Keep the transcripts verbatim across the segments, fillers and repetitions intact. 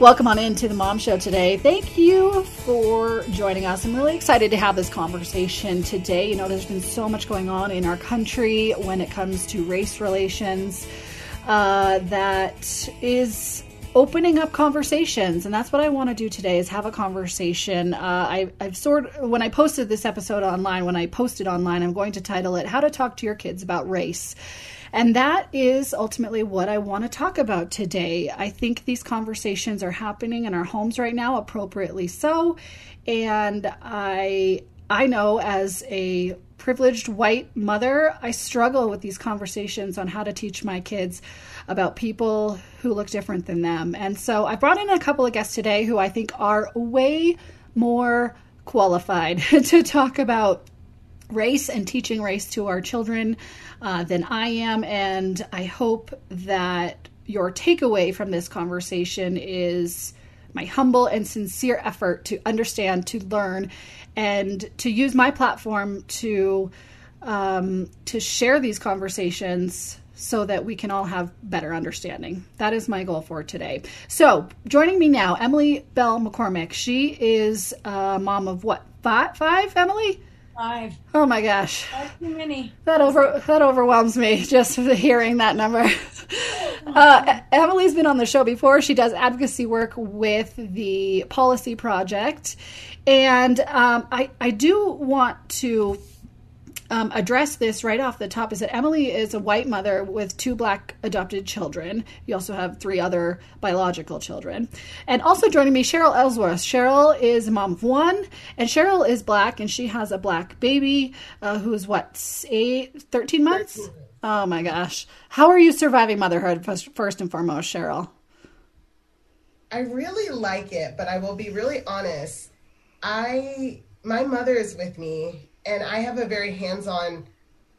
Welcome on into The Mom Show today. Thank you for joining us. I'm really excited to have this conversation today. You know, there's been so much going on in our country when it comes to race relations uh, that is opening up conversations, and that's what I want to do today is have a conversation. Uh, I, I've sort of, when I posted this episode online, when I posted online, I'm going to title it, How to Talk to Your Kids About Race. And that is ultimately what I want to talk about today. I think these conversations are happening in our homes right now, appropriately so. And I I know as a privileged white mother, I struggle with these conversations on how to teach my kids about people who look different than them. And so I brought in a couple of guests today who I think are way more qualified to talk about race and teaching race to our children uh, than I am. And I hope that your takeaway from this conversation is my humble and sincere effort to understand, to learn, and to use my platform to um, to share these conversations so that we can all have better understanding. That is my goal for today. So joining me now, Emily Bell McCormick. She is a mom of what, five, five Emily? Five. Oh my gosh. Five too many. That over that overwhelms me just hearing that number. Uh, Emily's been on the show before. She does advocacy work with the Policy Project, and um, I I do want to um, address this right off the top. Is that Emily is a white mother with two black adopted children. You also have three other biological children, and also joining me, Cheryl Ellsworth. Cheryl is a mom of one, and Cheryl is black, and she has a black baby uh, who's what eight, thirteen months. thirteen. Oh my gosh. How are you surviving motherhood first and foremost, Cheryl? I really like it, but I will be really honest. I, my mother is with me and I have a very hands-on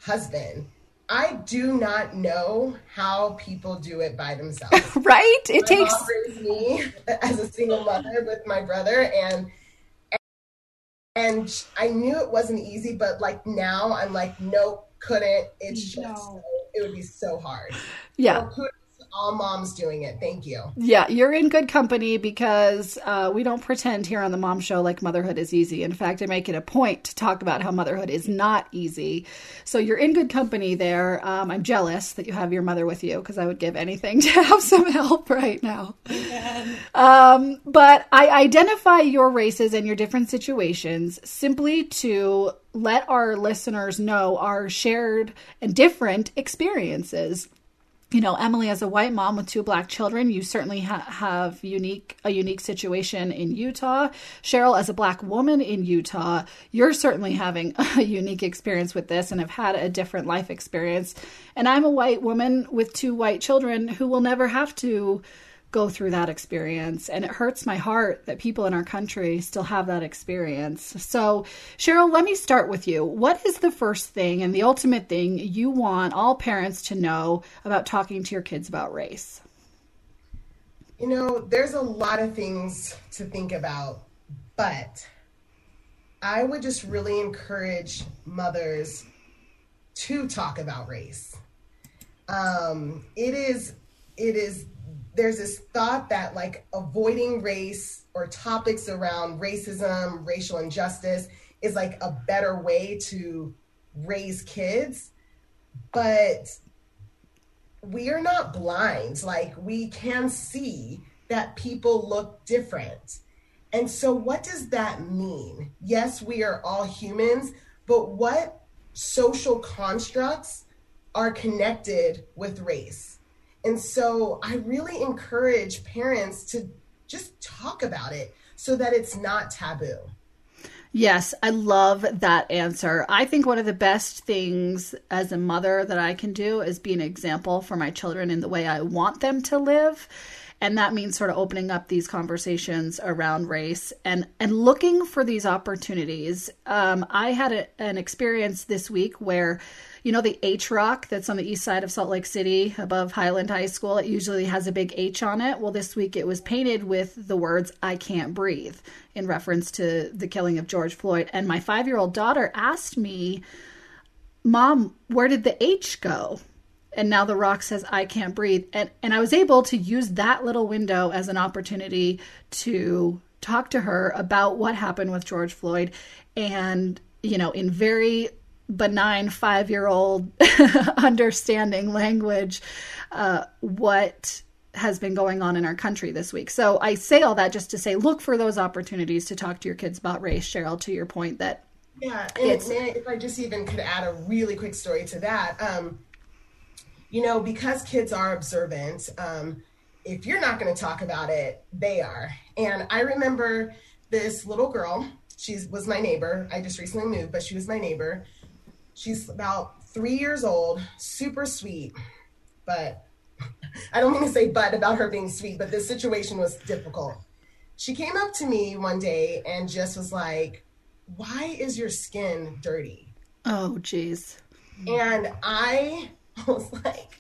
husband. I do not know how people do it by themselves. Right? It my takes mom raised me as a single mother with my brother, and and I knew it wasn't easy, but like now I'm like, nope. Couldn't. It's just, no. It would be so hard. Yeah. So all moms doing it. Thank you. Yeah. You're in good company because uh, we don't pretend here on the Mom Show like motherhood is easy. In fact, I make it a point to talk about how motherhood is not easy. So you're in good company there. Um, I'm jealous that you have your mother with you because I would give anything to have some help right now. Yeah. Um, but I identify your races and your different situations simply to let our listeners know our shared and different experiences. You know, Emily, as a white mom with two black children, you certainly ha- have unique a unique situation in Utah. Cheryl, as a black woman in Utah, you're certainly having a unique experience with this and have had a different life experience. And I'm a white woman with two white children who will never have to go through that experience. And it hurts my heart that people in our country still have that experience. So, Cheryl, let me start with you. What is the first thing and the ultimate thing you want all parents to know about talking to your kids about race? You know, there's a lot of things to think about, but I would just really encourage mothers to talk about race. Um, it is, it is, There's this thought that like avoiding race or topics around racism, racial injustice is like a better way to raise kids, but we are not blind. Like we can see that people look different. And so what does that mean? Yes, we are all humans, but what social constructs are connected with race? And so I really encourage parents to just talk about it so that it's not taboo. Yes, I love that answer. I think one of the best things as a mother that I can do is be an example for my children in the way I want them to live. And that means sort of opening up these conversations around race and, and looking for these opportunities. Um, I had a, an experience this week where, you know, the H Rock that's on the east side of Salt Lake City above Highland High School, it usually has a big H on it. Well, this week it was painted with the words, "I can't breathe," in reference to the killing of George Floyd. And my five-year-old daughter asked me, "Mom, where did the H go?" And now the rock says, "I can't breathe." And and I was able to use that little window as an opportunity to talk to her about what happened with George Floyd. And, you know, in very benign five-year-old understanding language, uh, what has been going on in our country this week. So I say all that just to say, look for those opportunities to talk to your kids about race, Cheryl, to your point that. Yeah, and it's, may I, if I just even could add a really quick story to that. Um, You know, because kids are observant, um, if you're not going to talk about it, they are. And I remember this little girl, she was my neighbor. I just recently moved, but she was my neighbor. She's about three years old, super sweet, but I don't mean to say but about her being sweet, but this situation was difficult. She came up to me one day and just was like, "Why is your skin dirty?" Oh, geez. And I... I was like,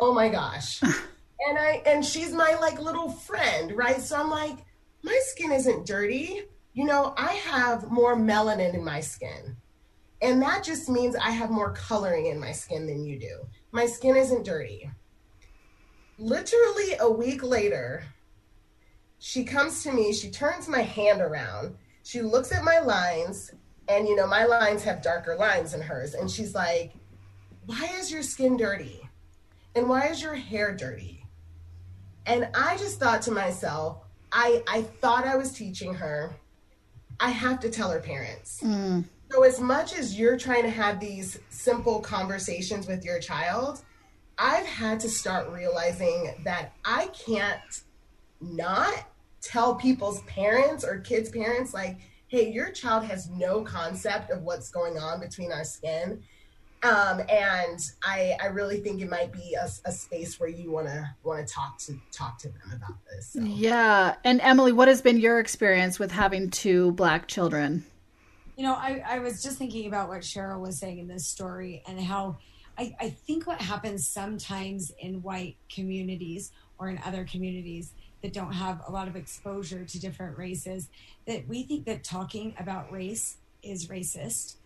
oh my gosh. And I, and she's my like little friend, right? So I'm like, my skin isn't dirty. You know, I have more melanin in my skin. And that just means I have more coloring in my skin than you do. My skin isn't dirty. Literally a week later, she comes to me, she turns my hand around, she looks at my lines, and you know, my lines have darker lines than hers. And she's like, "Why is your skin dirty? And why is your hair dirty?" And I just thought to myself, I, I thought I was teaching her, I have to tell her parents. Mm. So as much as you're trying to have these simple conversations with your child, I've had to start realizing that I can't not tell people's parents or kids' parents, like, hey, your child has no concept of what's going on between our skin. Um, and I, I really think it might be a, a space where you want to want to talk to talk to them about this. So. Yeah. And Emily, what has been your experience with having two Black children? You know, I, I was just thinking about what Cheryl was saying in this story and how I, I think what happens sometimes in white communities or in other communities that don't have a lot of exposure to different races, that we think that talking about race is racist.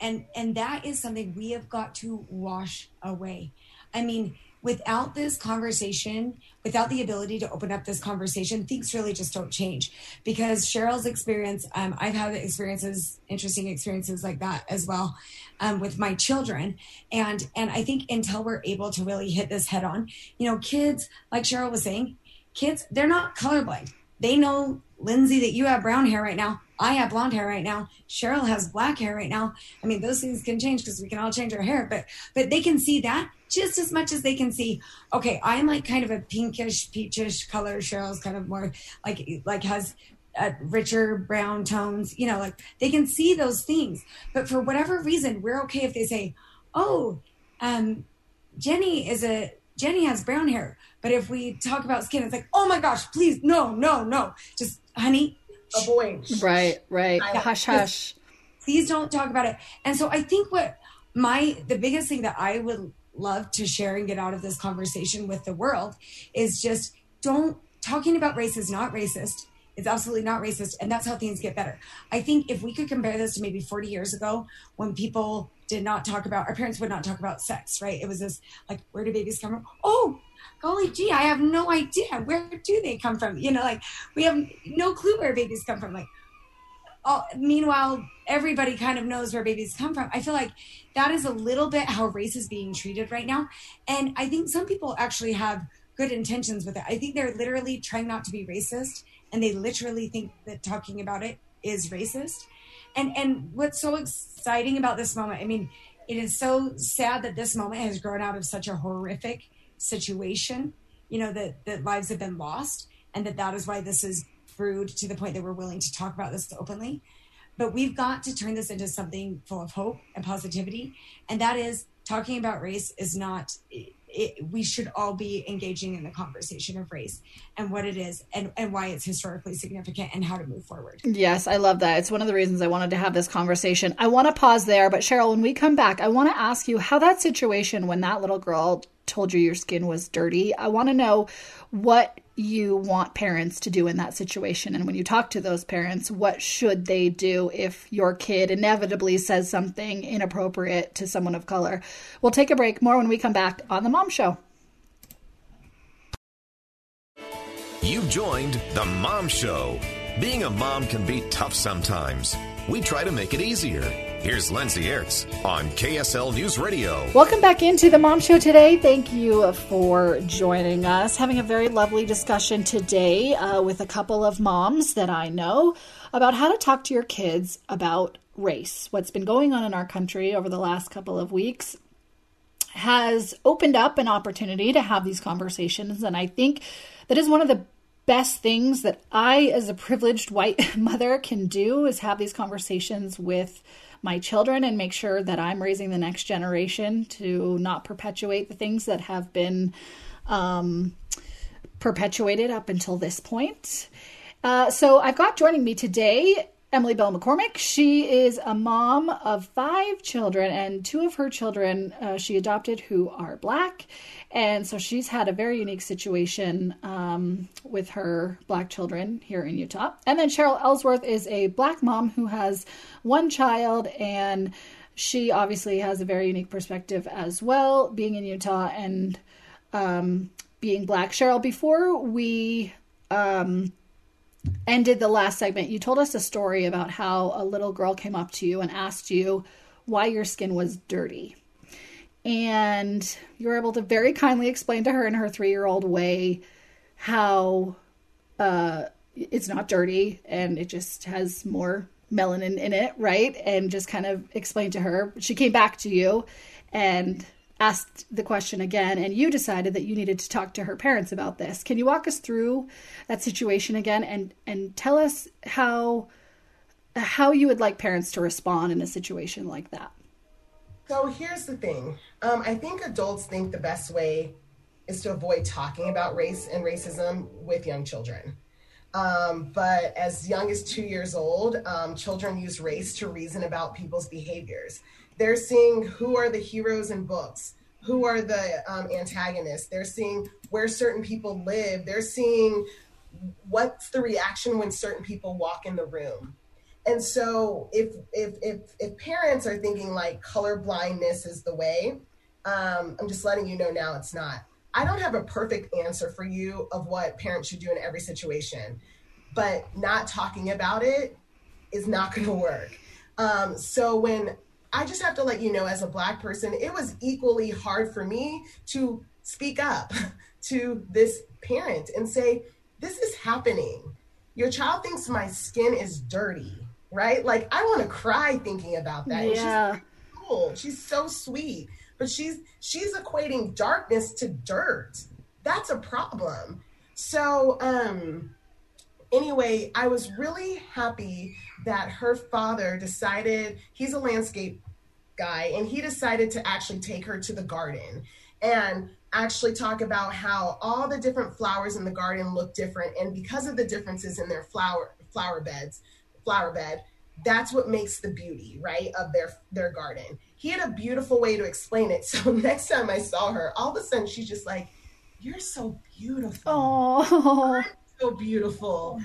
And and that is something we have got to wash away. I mean, without this conversation, without the ability to open up this conversation, things really just don't change. Because Cheryl's experience, um, I've had experiences, interesting experiences like that as well um, with my children. And, and I think until we're able to really hit this head on, you know, kids, like Cheryl was saying, kids, they're not colorblind. They know, Lindsay, that you have brown hair right now. I have blonde hair right now. Cheryl has black hair right now. I mean, those things can change because we can all change our hair, but but they can see that just as much as they can see, okay, I'm like kind of a pinkish, peachish color. Cheryl's kind of more like, like has uh, richer brown tones, you know, like they can see those things. But for whatever reason, we're okay if they say, oh, um, Jenny is a, Jenny has brown hair. But if we talk about skin, it's like, oh my gosh, please, no, no, no. Just, honey, avoid. Right, right. I, hush, hush. Please don't talk about it. And so I think what my, the biggest thing that I would love to share and get out of this conversation with the world is just don't, talking about race is not racist. It's absolutely not racist. And that's how things get better. I think if we could compare this to maybe forty years ago when people did not talk about, our parents would not talk about sex, right? It was this like, where do babies come from? Oh, golly gee, I have no idea. Where do they come from? You know, like we have no clue where babies come from. Like, all, meanwhile, everybody kind of knows where babies come from. I feel like that is a little bit how race is being treated right now. And I think some people actually have good intentions with it. I think they're literally trying not to be racist and they literally think that talking about it is racist. And, and what's so exciting about this moment, I mean, it is so sad that this moment has grown out of such a horrific situation, you know, that, that lives have been lost and that that is why this is brewed to the point that we're willing to talk about this openly. But we've got to turn this into something full of hope and positivity. And that is talking about race is not, it, we should all be engaging in the conversation of race and what it is and, and why it's historically significant and how to move forward. Yes, I love that. It's one of the reasons I wanted to have this conversation. I want to pause there, but Cheryl, when we come back, I want to ask you how that situation when that little girl told you your skin was dirty, I want to know what you want parents to do in that situation. And when you talk to those parents, what should they do if your kid inevitably says something inappropriate to someone of color? We'll take a break. More when we come back on The Mom Show. You've joined The Mom Show. Being a mom can be tough sometimes. We try to make it easier. Here's Lindsay Aerts on K S L News Radio. Welcome back into The Mom Show today. Thank you for joining us. Having a very lovely discussion today uh, with a couple of moms that I know about how to talk to your kids about race. What's been going on in our country over the last couple of weeks has opened up an opportunity to have these conversations. And I think that is one of the best things that I, as a privileged white mother, can do is have these conversations with my children and make sure that I'm raising the next generation to not perpetuate the things that have been um, perpetuated up until this point. Uh, so I've got joining me today, Emily Bell McCormick. She is a mom of five children, and two of her children uh, she adopted who are Black. And so she's had a very unique situation um, with her Black children here in Utah. And then Cheryl Ellsworth is a Black mom who has one child, and she obviously has a very unique perspective as well, being in Utah and um, being Black. Cheryl, before we... Um, ended the last segment, you told us a story about how a little girl came up to you and asked you why your skin was dirty. And you were able to very kindly explain to her in her three-year-old way how uh, it's not dirty and it just has more melanin in it, right? And just kind of explained to her. She came back to you and asked the question again, and you decided that you needed to talk to her parents about this. Can you walk us through that situation again and, and tell us how how you would like parents to respond in a situation like that? So here's the thing. Um, I think adults think the best way is to avoid talking about race and racism with young children. Um, but as young as two years old, um, children use race to reason about people's behaviors. They're seeing who are the heroes in books, who are the um, antagonists. They're seeing where certain people live. They're seeing what's the reaction when certain people walk in the room. And so if if if, if parents are thinking like color blindness is the way, um, I'm just letting you know now it's not. I don't have a perfect answer for you of what parents should do in every situation, but not talking about it is not gonna work. Um, so when, I just have to let you know, as a Black person, it was equally hard for me to speak up to this parent and say, this is happening. Your child thinks my skin is dirty, right? Like, I want to cry thinking about that. Yeah. And she's cool. She's so sweet. But she's she's equating darkness to dirt. That's a problem. So um, anyway, I was really happy that her father decided, he's a landscape guy, and he decided to actually take her to the garden and actually talk about how all the different flowers in the garden look different. And because of the differences in their flower flower beds, flower bed, that's what makes the beauty, right, of their, their garden. He had a beautiful way to explain it. So next time I saw her, all of a sudden she's just like, you're so beautiful. Aww. So beautiful.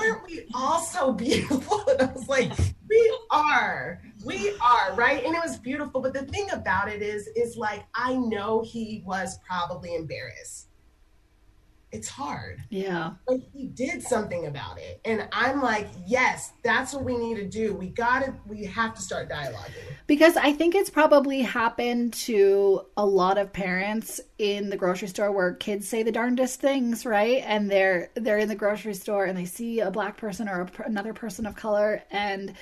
Aren't we all so beautiful? And I was like, we are, we are, right? And it was beautiful. But the thing about it is, is like, I know he was probably embarrassed. It's hard. Yeah. Like, he did something about it. And I'm like, yes, that's what we need to do. We gotta, we have to start dialoguing. Because I think it's probably happened to a lot of parents in the grocery store where kids say the darndest things, right? And they're, they're in the grocery store and they see a Black person or a, another person of color and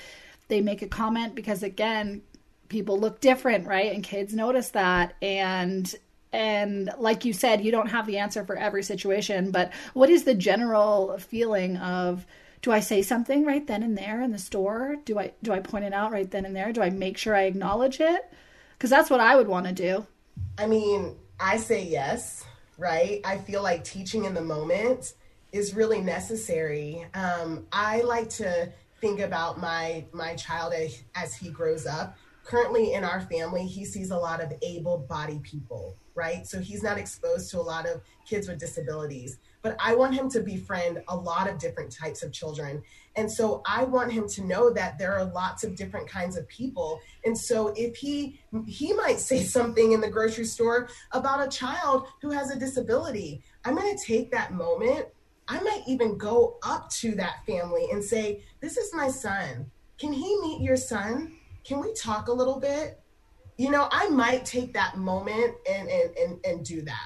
they make a comment because, again, people look different, right? And kids notice that. And And like you said, you don't have the answer for every situation, but what is the general feeling of, do I say something right then and there in the store? Do I do I point it out right then and there? Do I make sure I acknowledge it? Because that's what I would want to do. I mean, I say yes, right? I feel like teaching in the moment is really necessary. Um, I like to think about my my child as he grows up. Currently in our family, he sees a lot of able-bodied people, right? So he's not exposed to a lot of kids with disabilities. But I want him to befriend a lot of different types of children. And so I want him to know that there are lots of different kinds of people. And so if he, he might say something in the grocery store about a child who has a disability, I'm going to take that moment. I might even go up to that family and say, this is my son. Can he meet your son? Can we talk a little bit? You know, I might take that moment and and, and, and do that.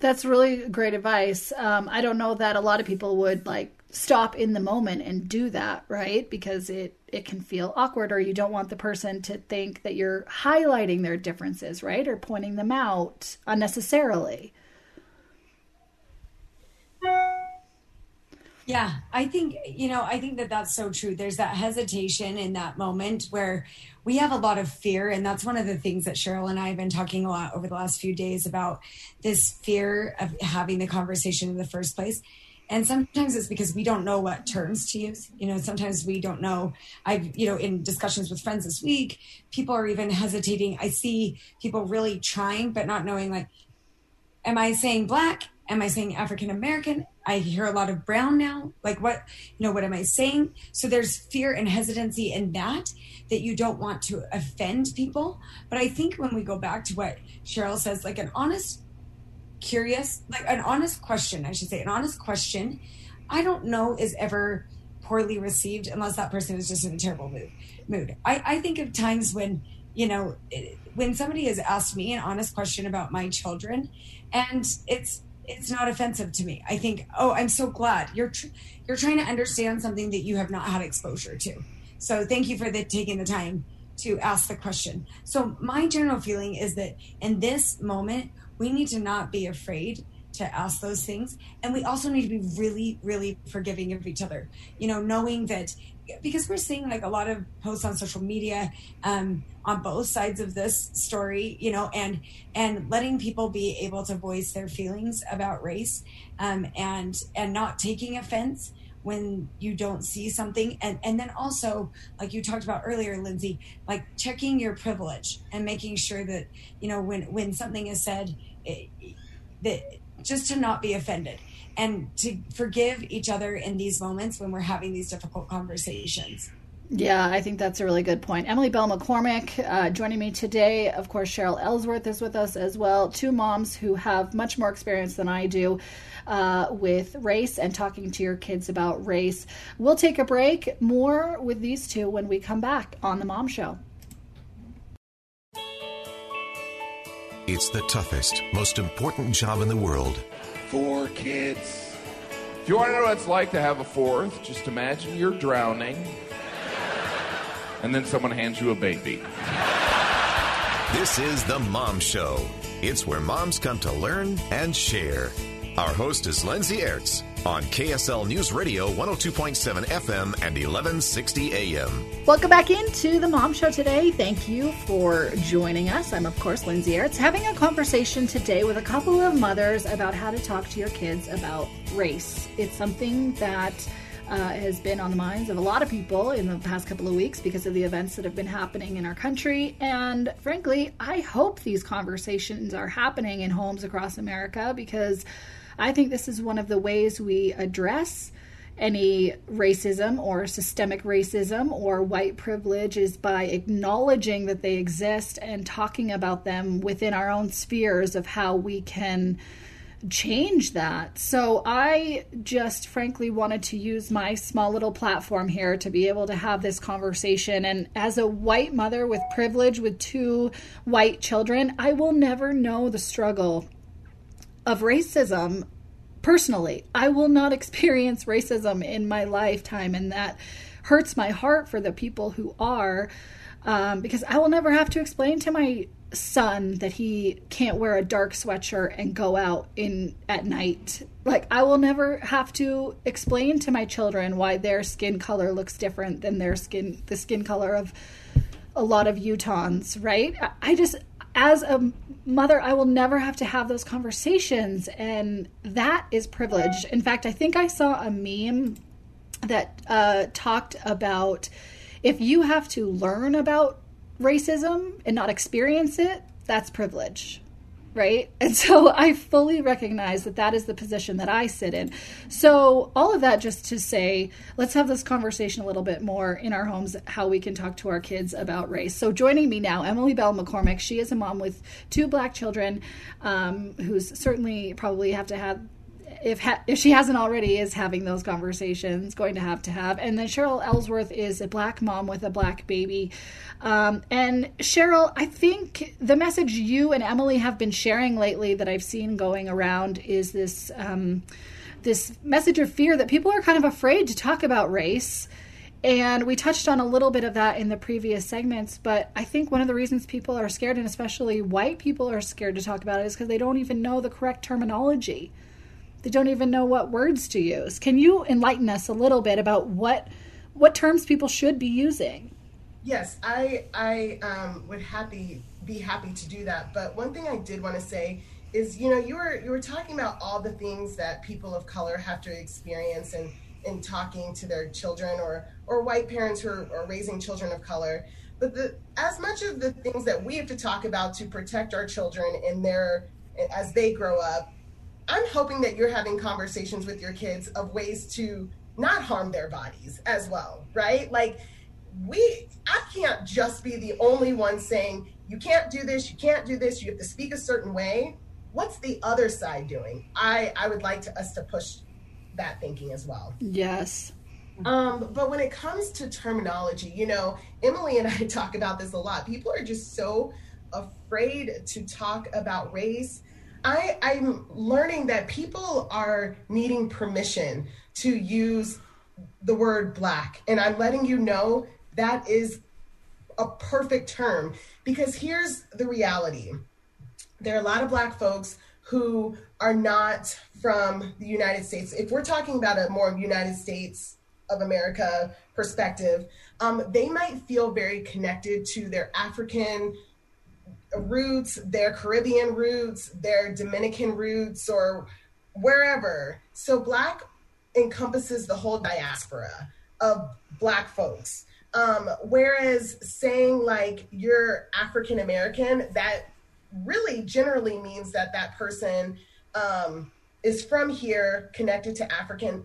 That's really great advice. Um, I don't know that a lot of people would like stop in the moment and do that, right? Because it, it can feel awkward, or you don't want the person to think that you're highlighting their differences, right? Or pointing them out unnecessarily. Yeah, I think, you know, I think that that's so true. There's that hesitation in that moment where we have a lot of fear. And that's one of the things that Cheryl and I have been talking a lot over the last few days about, this fear of having the conversation in the first place. And sometimes it's because we don't know what terms to use. You know, sometimes we don't know. I've, you know, in discussions with friends this week, people are even hesitating. I see people really trying, but not knowing, like, am I saying Black? Am I saying African-American? I hear a lot of brown now. Like, what, you know, what am I saying? So there's fear and hesitancy in that, that you don't want to offend people. But I think when we go back to what Cheryl says, like an honest, curious, like an honest question, I should say, an honest question, I don't know is ever poorly received unless that person is just in a terrible mood. mood. I, I think of times when, you know, when somebody has asked me an honest question about my children, and it's, it's not offensive to me. I think, oh, I'm so glad you're tr- you're trying to understand something that you have not had exposure to. So thank you for the, taking the time to ask the question. So my general feeling is that in this moment, we need to not be afraid to ask those things. And we also need to be really, really forgiving of each other. You know, knowing that, because we're seeing like a lot of posts on social media um, on both sides of this story, you know, and and letting people be able to voice their feelings about race, um, and and not taking offense when you don't see something. And, and then also, like you talked about earlier, Lindsay, like checking your privilege and making sure that, you know, when, when something is said, it, that just to not be offended. And to forgive each other in these moments when we're having these difficult conversations. Yeah, I think that's a really good point. Emily Bell McCormick uh, joining me today. Of course, Cheryl Ellsworth is with us as well. Two moms who have much more experience than I do uh, with race and talking to your kids about race. We'll take a break. More with these two when we come back on The Mom Show. It's the toughest, most important job in the world. Four kids. If you want to know what it's like to have a fourth, just imagine you're drowning, and then someone hands you a baby. This is The Mom Show. It's where moms come to learn and share. Our host is Lindsay Aerts on K S L News Radio one oh two point seven F M and eleven sixty A M. Welcome back into The Mom Show today. Thank you for joining us. I'm, of course, Lindsay Aerts, having a conversation today with a couple of mothers about how to talk to your kids about race. It's something that uh, has been on the minds of a lot of people in the past couple of weeks because of the events that have been happening in our country. And frankly, I hope these conversations are happening in homes across America, because I think this is one of the ways we address any racism or systemic racism or white privilege, is by acknowledging that they exist and talking about them within our own spheres of how we can change that. So I just frankly wanted to use my small little platform here to be able to have this conversation. And as a white mother with privilege with two white children, I will never know the struggle of racism personally. I will not experience racism in my lifetime, and that hurts my heart for the people who are, um, because I will never have to explain to my son that he can't wear a dark sweatshirt and go out in at night. Like, I will never have to explain to my children why their skin color looks different than their skin, the skin color of a lot of Utahns, right? I, I just as a mother, I will never have to have those conversations. And that is privilege. In fact, I think I saw a meme that uh, talked about if you have to learn about racism and not experience it, that's privilege. Right? And so I fully recognize that that is the position that I sit in. So all of that just to say, let's have this conversation a little bit more in our homes, how we can talk to our kids about race. So joining me now, Emily Bell McCormick. She is a mom with two black children, um, who's certainly probably have to have, if ha- if she hasn't already, is having those conversations, going to have to have. And then Cheryl Ellsworth is a black mom with a black baby. Um, and Cheryl, I think the message you and Emily have been sharing lately that I've seen going around is this, um, this message of fear that people are kind of afraid to talk about race. And we touched on a little bit of that in the previous segments, but I think one of the reasons people are scared, and especially white people are scared to talk about it, is because they don't even know the correct terminology. They don't even know what words to use. Can you enlighten us a little bit about what what terms people should be using? Yes, I I um, would happy be happy to do that. But one thing I did want to say is, you know, you were you were talking about all the things that people of color have to experience in, in talking to their children, or or white parents who are, are raising children of color. But the, as much of the things that we have to talk about to protect our children in their as they grow up, I'm hoping that you're having conversations with your kids of ways to not harm their bodies as well, right? Like, we, I can't just be the only one saying, you can't do this, you can't do this, you have to speak a certain way. What's the other side doing? I, I would like to, us to push that thinking as well. Yes. Um, but when it comes to terminology, you know, Emily and I talk about this a lot. People are just so afraid to talk about race. I, I'm learning that people are needing permission to use the word black. And I'm letting you know that is a perfect term, because here's the reality. There are a lot of black folks who are not from the United States. If we're talking about a more United States of America perspective, um, they might feel very connected to their African roots, their Caribbean roots, their Dominican roots, or wherever. So black encompasses the whole diaspora of black folks. Um, whereas saying like you're African American, that really generally means that that person um, is from here, connected to African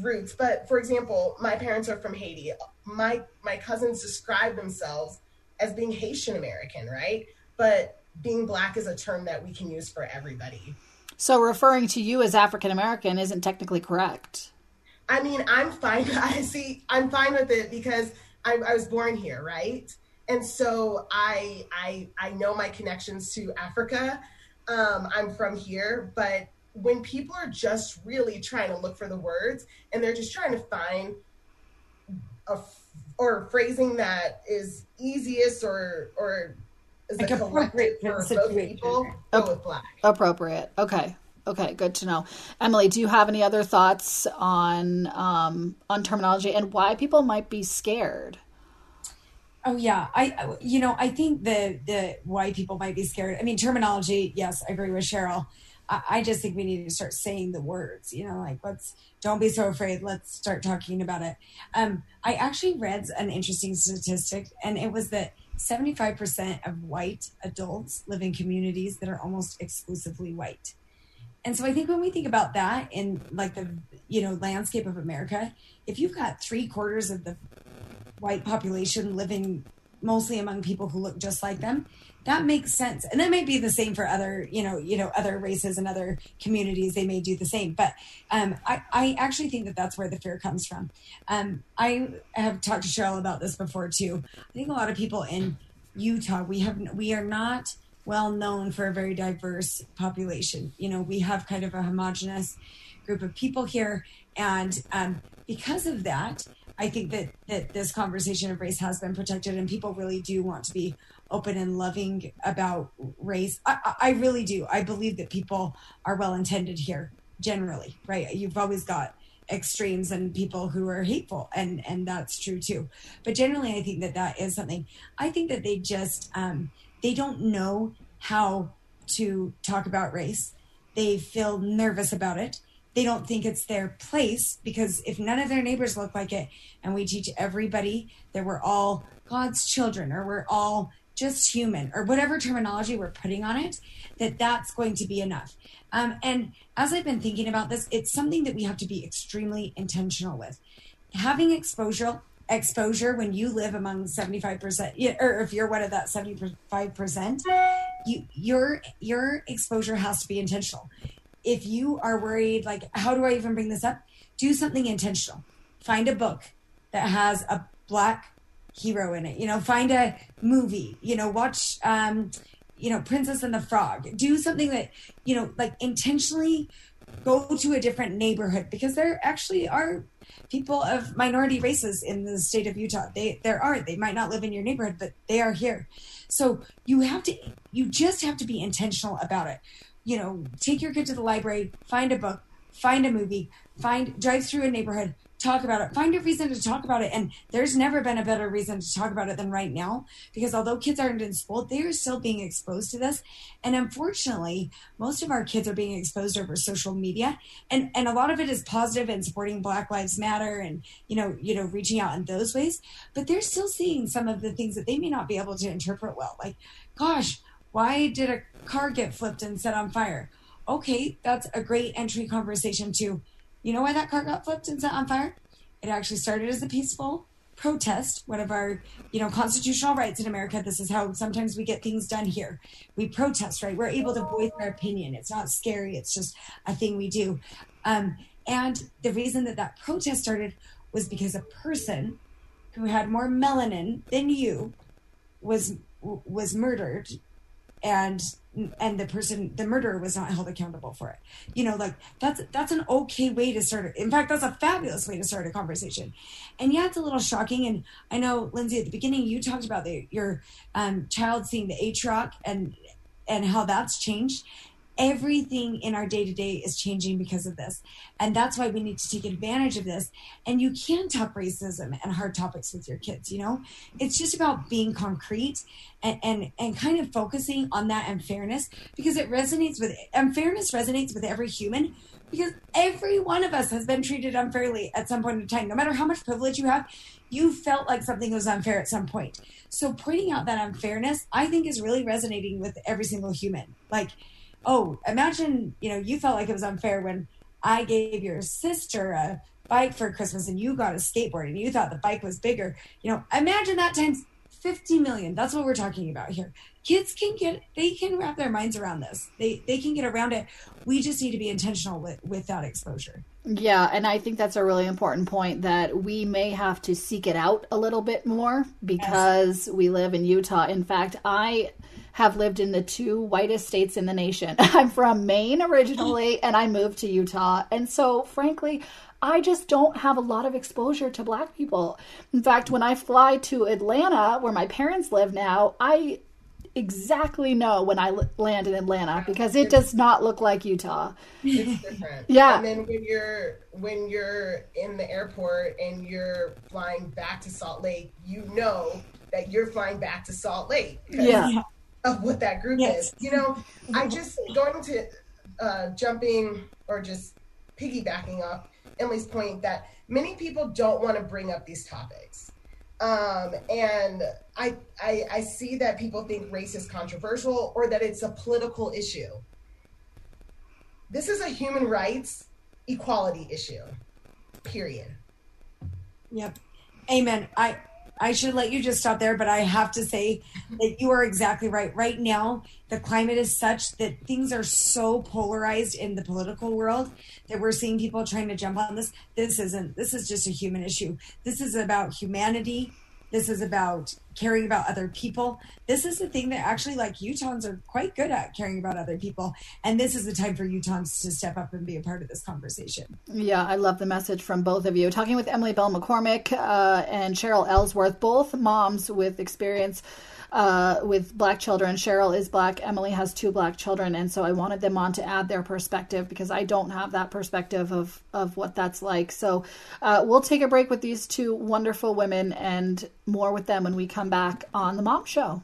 roots. But for example, my parents are from Haiti. My, my cousins describe themselves as being Haitian American, right? But being black is a term that we can use for everybody. So referring to you as African American isn't technically correct. I mean, I'm fine. I see. I'm fine with it because I, I was born here, right? And so I, I, I know my connections to Africa. Um, I'm from here, but when people are just really trying to look for the words and they're just trying to find a or phrasing that is easiest or or. Is like appropriate for both people, go with black. Appropriate. Okay. Okay. Good to know. Emily, do you have any other thoughts on um, on terminology and why people might be scared? Oh yeah, I you know I think the the why people might be scared. I mean, terminology. Yes, I agree with Cheryl. I, I just think we need to start saying the words. You know, like let's don't be so afraid. Let's start talking about it. Um, I actually read an interesting statistic, and it was that seventy-five percent of white adults live in communities that are almost exclusively white. And so I think when we think about that in like the, you know, landscape of America, if you've got three quarters of the white population living mostly among people who look just like them, that makes sense. And that may be the same for other, you know, you know, other races and other communities, they may do the same. But um, I, I actually think that that's where the fear comes from. Um, I have talked to Cheryl about this before too. I think a lot of people in Utah, we have, we are not well known for a very diverse population. You know, we have kind of a homogenous group of people here. And um, because of that, I think that, that this conversation of race has been protected and people really do want to be open and loving about race. I, I really do. I believe that people are well-intended here generally, right? You've always got extremes and people who are hateful, and, and that's true too. But generally, I think that that is something. I think that they just, um, they don't know how to talk about race. They feel nervous about it. They don't think it's their place, because if none of their neighbors look like it, and we teach everybody that we're all God's children, or we're all just human, or whatever terminology we're putting on it, that that's going to be enough. Um, and as I've been thinking about this, it's something that we have to be extremely intentional with. Having exposure, exposure when you live among seventy-five percent, or if you're one of that seventy-five percent, you, your, your exposure has to be intentional. If you are worried, like, how do I even bring this up? Do something intentional. Find a book that has a Black hero in it, you know, find a movie, you know, watch, um, you know, Princess and the Frog. Do something that, you know, like, intentionally go to a different neighborhood, because there actually are people of minority races in the state of Utah. They, there are, they might not live in your neighborhood, but they are here. So you have to, you just have to be intentional about it. You know, take your kid to the library, find a book, find a movie, find, drive through a neighborhood, talk about it, find a reason to talk about it. And there's never been a better reason to talk about it than right now, because although kids aren't in school, they are still being exposed to this. And unfortunately, most of our kids are being exposed over social media. And, and a lot of it is positive and supporting Black Lives Matter and, you know, you know, reaching out in those ways, but they're still seeing some of the things that they may not be able to interpret well. Like, gosh, why did a car get flipped and set on fire? Okay, that's a great entry conversation to, you know why that car got flipped and set on fire? It actually started as a peaceful protest, one of our, you know, constitutional rights in America. This is how sometimes we get things done here. We protest, right? We're able to voice our opinion. It's not scary. It's just a thing we do. Um, and the reason that that protest started was because a person who had more melanin than you was was murdered, and and the person, the murderer, was not held accountable for it. You know, like, that's that's an okay way to start it. In fact, that's a fabulous way to start a conversation. And yeah, it's a little shocking. And I know, Lindsay, at the beginning, you talked about the, your um, child seeing the A T R O C and and how that's changed. Everything in our day-to-day is changing because of this. And that's why we need to take advantage of this. And you can talk racism and hard topics with your kids, you know? It's just about being concrete and, and, and kind of focusing on that unfairness, because it resonates with, unfairness resonates with every human, because every one of us has been treated unfairly at some point in time. No matter how much privilege you have, you felt like something was unfair at some point. So pointing out that unfairness, I think, is really resonating with every single human. Like, oh, imagine, you know, you felt like it was unfair when I gave your sister a bike for Christmas and you got a skateboard and you thought the bike was bigger. You know, imagine that times fifty million. That's what we're talking about here. Kids can get, they can wrap their minds around this. They they can get around it. We just need to be intentional with, with that exposure. Yeah, and I think that's a really important point, that we may have to seek it out a little bit more, because yes, we live in Utah. In fact, I have lived in the two whitest states in the nation. I'm from Maine originally, and I moved to Utah. And so, frankly, I just don't have a lot of exposure to Black people. In fact, when I fly to Atlanta, where my parents live now, I exactly know when I land in Atlanta, because it does not look like Utah. It's different. Yeah. And then when you're when you're in the airport and you're flying back to Salt Lake, you know that you're flying back to Salt Lake. Yeah. Of what that group yes. is. You know, I just going to uh, jumping or just piggybacking off Emily's point that many people don't want to bring up these topics. Um, and I, I I see that people think race is controversial or that it's a political issue. This is a human rights equality issue, period. Yep. Amen. I, I should let you just stop there, but I have to say that you are exactly right. Right now, the climate is such that things are so polarized in the political world that we're seeing people trying to jump on this. This isn't, this is just a human issue. This is about humanity. This is about caring about other people. This is the thing that actually, like, Utahns are quite good at, caring about other people. And this is the time for Utahns to step up and be a part of this conversation. Yeah, I love the message from both of you. Talking with Emily Bell McCormick uh, and Cheryl Ellsworth, both moms with experience uh, with Black children. Cheryl is Black. Emily has two Black children. And so I wanted them on to add their perspective, because I don't have that perspective of, of what that's like. So uh, we'll take a break with these two wonderful women and more with them when we come back on The Mom Show.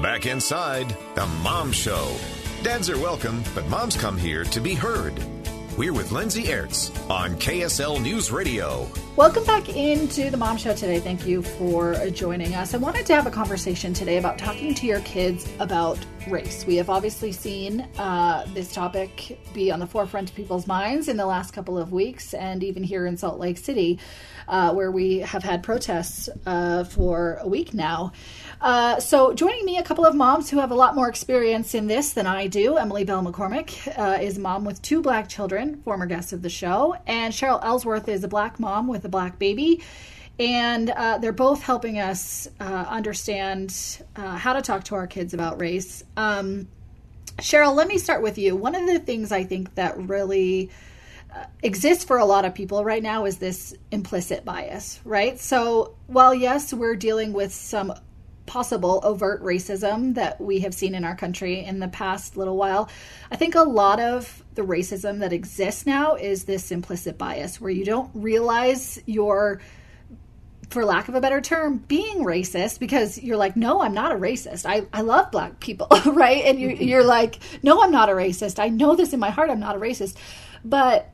Back inside The Mom Show. Dads are welcome, but moms come here to be heard. We're with Lindsay Aerts on K S L News Radio. Welcome back into The Mom Show today. Thank you for joining us. I wanted to have a conversation today about talking to your kids about race. We have obviously seen uh, this topic be on the forefront of people's minds in the last couple of weeks, and even here in Salt Lake City, uh, where we have had protests uh, for a week now. Uh, so joining me, a couple of moms who have a lot more experience in this than I do. Emily Bell McCormick uh, is a mom with two black children, former guest of the show, and Cheryl Ellsworth is a black mom with a black baby. And uh, they're both helping us uh, understand uh, how to talk to our kids about race. Um, Cheryl, let me start with you. One of the things I think that really exists for a lot of people right now is this implicit bias, right? So while, yes, we're dealing with some possible overt racism that we have seen in our country in the past little while, I think a lot of the racism that exists now is this implicit bias where you don't realize you're, for lack of a better term, being racist because you're like, no, I'm not a racist. I, I love black people, right? And you, you're like, no, I'm not a racist. I know this in my heart, I'm not a racist. But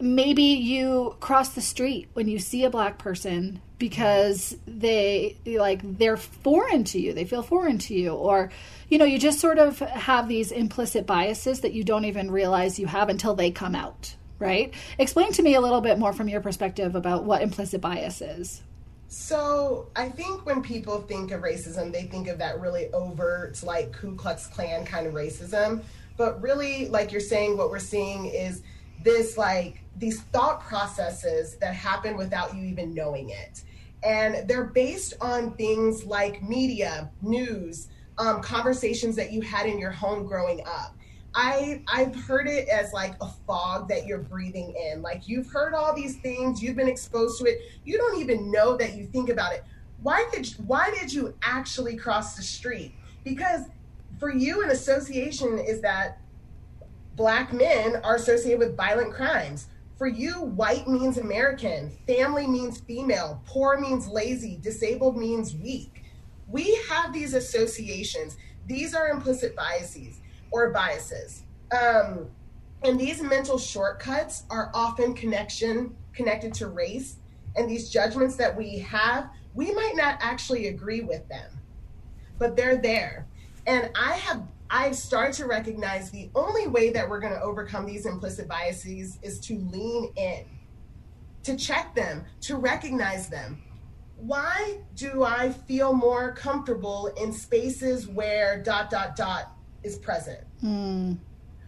maybe you cross the street when you see a black person because they like they're foreign to you. They feel foreign to you, or you know, you just sort of have these implicit biases that you don't even realize you have until they come out, right? Explain to me a little bit more from your perspective about what implicit bias is. So I think when people think of racism, they think of that really overt, like Ku Klux Klan kind of racism. But really, like you're saying, what we're seeing is this like these thought processes that happen without you even knowing it. And they're based on things like media, news, um, conversations that you had in your home growing up. I, I've heard it as like a fog that you're breathing in. Like you've heard all these things, you've been exposed to it. You don't even know that you think about it. Why did, why did you actually cross the street? Because for you, an association is that Black men are associated with violent crimes. For you, white means American, family means female, poor means lazy, disabled means weak. We have these associations. These are implicit biases or biases. Um, and these mental shortcuts are often connection connected to race. And these judgments that we have, we might not actually agree with them, but they're there. And I have I've started to recognize the only way that we're going to overcome these implicit biases is to lean in, to check them, to recognize them. Why do I feel more comfortable in spaces where dot, dot, dot is present? Mm.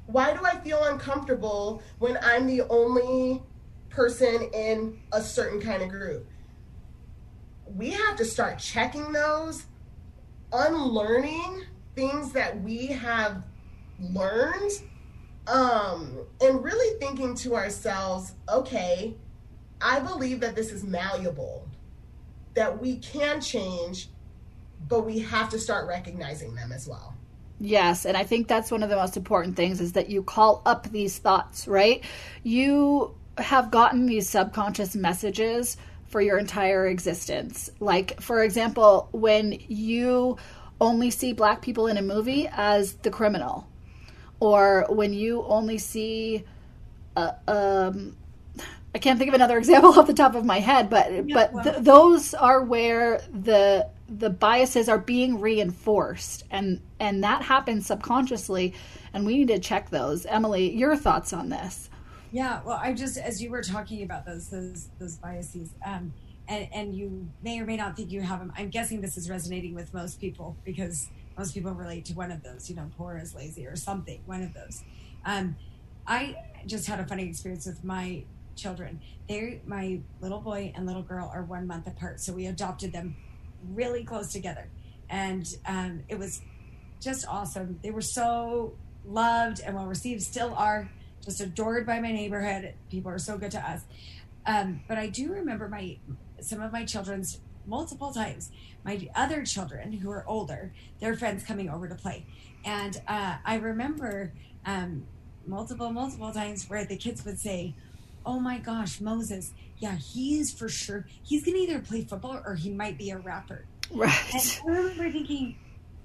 Why do I feel uncomfortable when I'm the only person in a certain kind of group? We have to start checking those, unlearning things that we have learned, um, and really thinking to ourselves, okay, I believe that this is malleable, that we can change, but we have to start recognizing them as well. Yes, and I think that's one of the most important things is that you call up these thoughts, right? You have gotten these subconscious messages for your entire existence. Like, for example, when you only see black people in a movie as the criminal, or when you only see uh, um I can't think of another example off the top of my head, but yeah, but well. th- those are where the the biases are being reinforced, and and that happens subconsciously, and we need to check those. Emily, your thoughts on this? Yeah, well, I just, as you were talking about those those, those biases, um And, and you may or may not think you have them. I'm guessing this is resonating with most people because most people relate to one of those, you know, poor is lazy or something, one of those. Um, I just had a funny experience with my children. They, my little boy and little girl are one month apart. So we adopted them really close together. And um, it was just awesome. They were so loved and well received, still are, just adored by my neighborhood. People are so good to us. Um, but I do remember my some of my children's multiple times, my other children who are older, their friends coming over to play. And uh, I remember um, multiple, multiple times where the kids would say, oh my gosh, Moses, yeah, he's for sure, he's going to either play football or he might be a rapper. Right. And I remember thinking,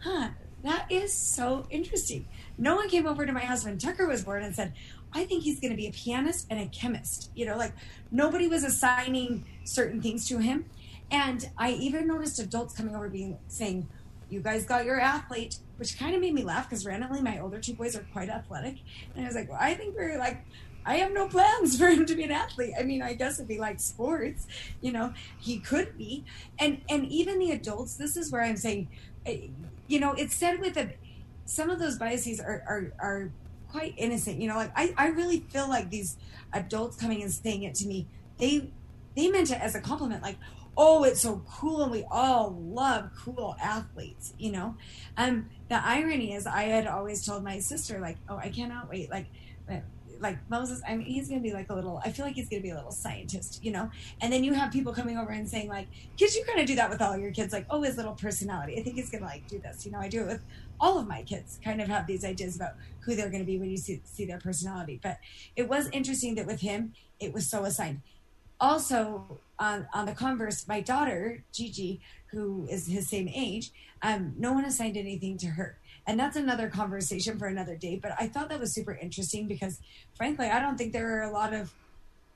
huh, that is so interesting. No one came over to my house when Tucker was born and said, I think he's going to be a pianist and a chemist. You know, like nobody was assigning certain things to him. And I even noticed adults coming over being saying, you guys got your athlete, which kind of made me laugh because randomly my older two boys are quite athletic. And I was like, well, I think we're like, I have no plans for him to be an athlete. I mean, I guess it'd be like sports, you know, he could be. And and even the adults, this is where I'm saying, you know, it's said with a, some of those biases are, are, are quite innocent. You know, like I, I really feel like these adults coming and saying it to me, they, they meant it as a compliment. Like, oh, it's so cool, and we all love cool athletes, you know? Um, the irony is I had always told my sister, like, oh, I cannot wait. Like, like Moses, I mean, he's going to be like a little, I feel like he's going to be a little scientist, you know? And then you have people coming over and saying, like, kids, you kind of do that with all your kids. Like, oh, his little personality. I think he's going to, like, do this. You know, I do it with all of my kids, kind of have these ideas about who they're going to be when you see, see their personality. But it was interesting that with him, it was so assigned. Also, on, on the converse, my daughter, Gigi, who is his same age, um, no one assigned anything to her. And that's another conversation for another day. But I thought that was super interesting because, frankly, I don't think there are a lot of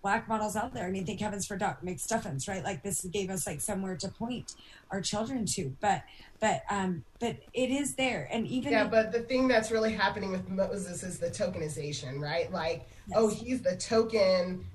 Black models out there. I mean, thank heavens for Doc McStuffins, right? Like this gave us like somewhere to point our children to. But but um, but it is there. And even yeah, if- but the thing that's really happening with Moses is the tokenization, right? Like, yes. Oh, he's the token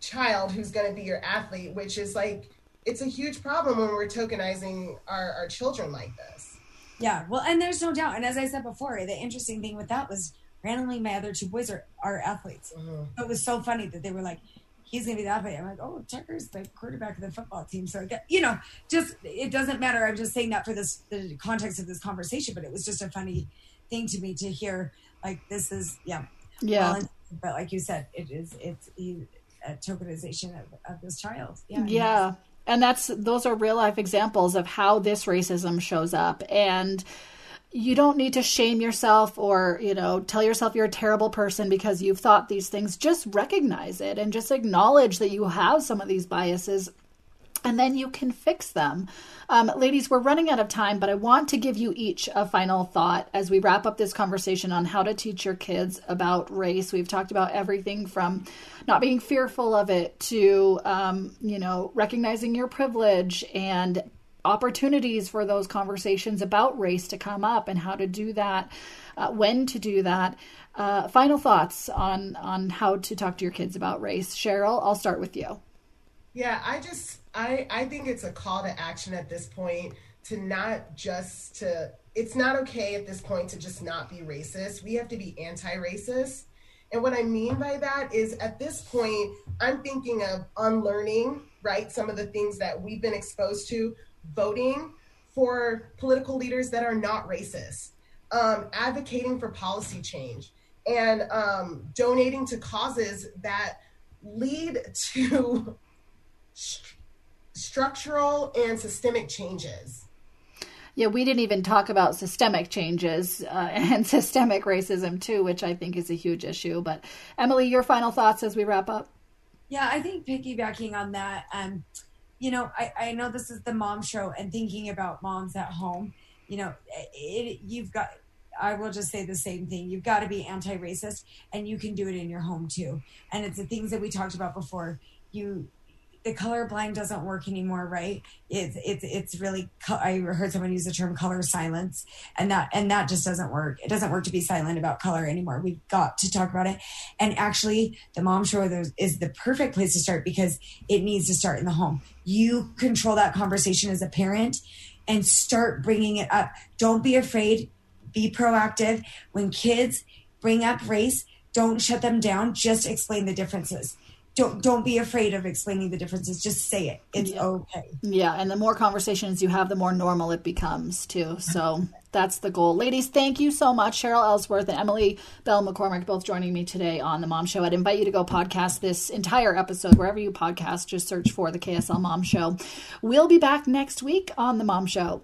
child who's going to be your athlete, which is like, it's a huge problem when we're tokenizing our, our children like this. Yeah, well, and there's no doubt. And as I said before, the interesting thing with that was randomly my other two boys are, are athletes. Mm-hmm. It was so funny that they were like, he's going to be the athlete. I'm like, oh, Tucker's the quarterback of the football team. So, you know, just, it doesn't matter. I'm just saying that for this, the context of this conversation, but it was just a funny thing to me to hear, like, this is, yeah. Yeah. Well, but like you said, it is, it's, you, a tokenization of, of this child. Yeah. Yeah. And that's, those are real life examples of how this racism shows up. And you don't need to shame yourself or, you know, tell yourself you're a terrible person because you've thought these things. Just recognize it and just acknowledge that you have some of these biases, and then you can fix them. Um, ladies, we're running out of time, but I want to give you each a final thought as we wrap up this conversation on how to teach your kids about race. We've talked about everything from not being fearful of it to, um, you know, recognizing your privilege and opportunities for those conversations about race to come up and how to do that, uh, when to do that. Uh, final thoughts on, on how to talk to your kids about race. Cheryl, I'll start with you. Yeah, I just, I, I think it's a call to action at this point to not just to, it's not okay at this point to just not be racist. We have to be anti-racist. And what I mean by that is at this point, I'm thinking of unlearning, right? Some of the things that we've been exposed to, voting for political leaders that are not racist, um, advocating for policy change, and um, donating to causes that lead to st- structural and systemic changes. Yeah, we didn't even talk about systemic changes uh, and systemic racism too, which I think is a huge issue. But Emily, your final thoughts as we wrap up? Yeah, I think piggybacking on that, um, you know, I, I know this is the mom show and thinking about moms at home, you know, it, you've got, I will just say the same thing. You've got to be anti-racist, and you can do it in your home too. And it's the things that we talked about before. You The colorblind doesn't work anymore, right? It's it's it's really. I heard someone use the term color silence, and that and that just doesn't work. It doesn't work to be silent about color anymore. We've got to talk about it. And actually, the Mom Show is the perfect place to start because it needs to start in the home. You control that conversation as a parent, and start bringing it up. Don't be afraid. Be proactive. When kids bring up race, don't shut them down. Just explain the differences. Don't don't be afraid of explaining the differences. Just say it. It's yeah. Okay. Yeah, and the more conversations you have, the more normal it becomes, too. So that's the goal. Ladies, thank you so much. Cheryl Ellsworth and Emily Bell McCormick both joining me today on The Mom Show. I'd invite you to go podcast this entire episode. Wherever you podcast, just search for The K S L Mom Show. We'll be back next week on The Mom Show.